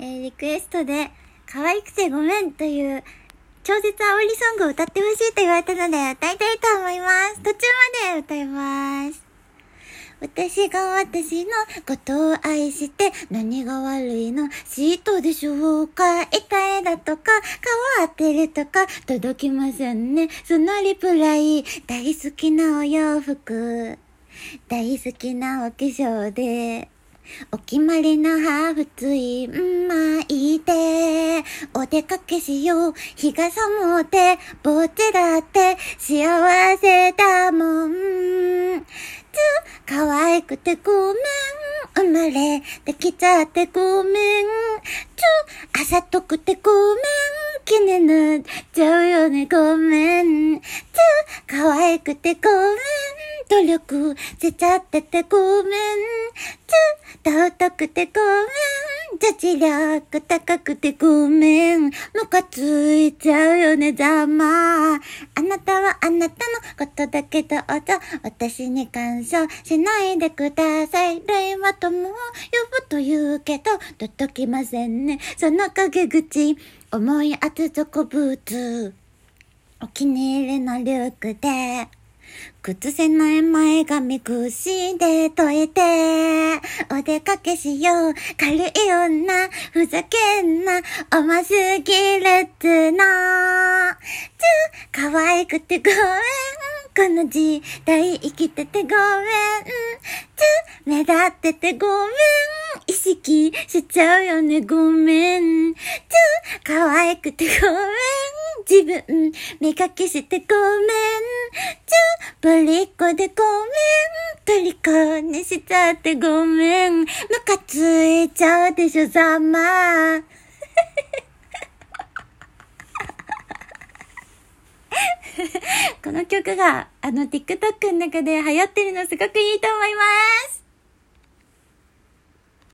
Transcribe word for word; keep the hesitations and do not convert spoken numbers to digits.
えー、リクエストで可愛くてごめんという超絶煽りソングを歌ってほしいと言われたので歌いたいと思います。途中まで歌います。私が私のことを愛して何が悪いのシートでしょうか、痛いだとか変わってるとか届きませんね。そのリプライ、大好きなお洋服、大好きなお化粧でお決まりのハーフつい巻いてお出かけしよう、日が寒うてぼっちだって幸せだもん、可愛くてごめん、生まれてきちゃってごめん、ちょ朝とくてごめん、気になっちゃうよねごめん、ちょ可愛くてごめん、努力しちゃっててごめん、ちょ尊くてごめん、実力高くてごめん、ムカついちゃうよねざまあ、あなたはあなたのことだけど私に干渉しないでください、類は友を呼ぶと言うけど届きませんね、その陰口思い厚底ブーツ、お気に入りのリュックで崩せない前髪櫛で解いてお出かけしよう、軽い女ふざけんな重すぎるっつな、ちょ可愛くてごめん、この時代生きててごめん、ちょ目立っててごめん、意識しちゃうよねごめん、ちょ可愛くてごめん、自分磨きしてごめん、ちょぶりっ子でごめん、虜にしちゃってごめん、ムカついちゃうでしょざまあこの曲があの TikTok の中で流行ってるのすごくいいと思います。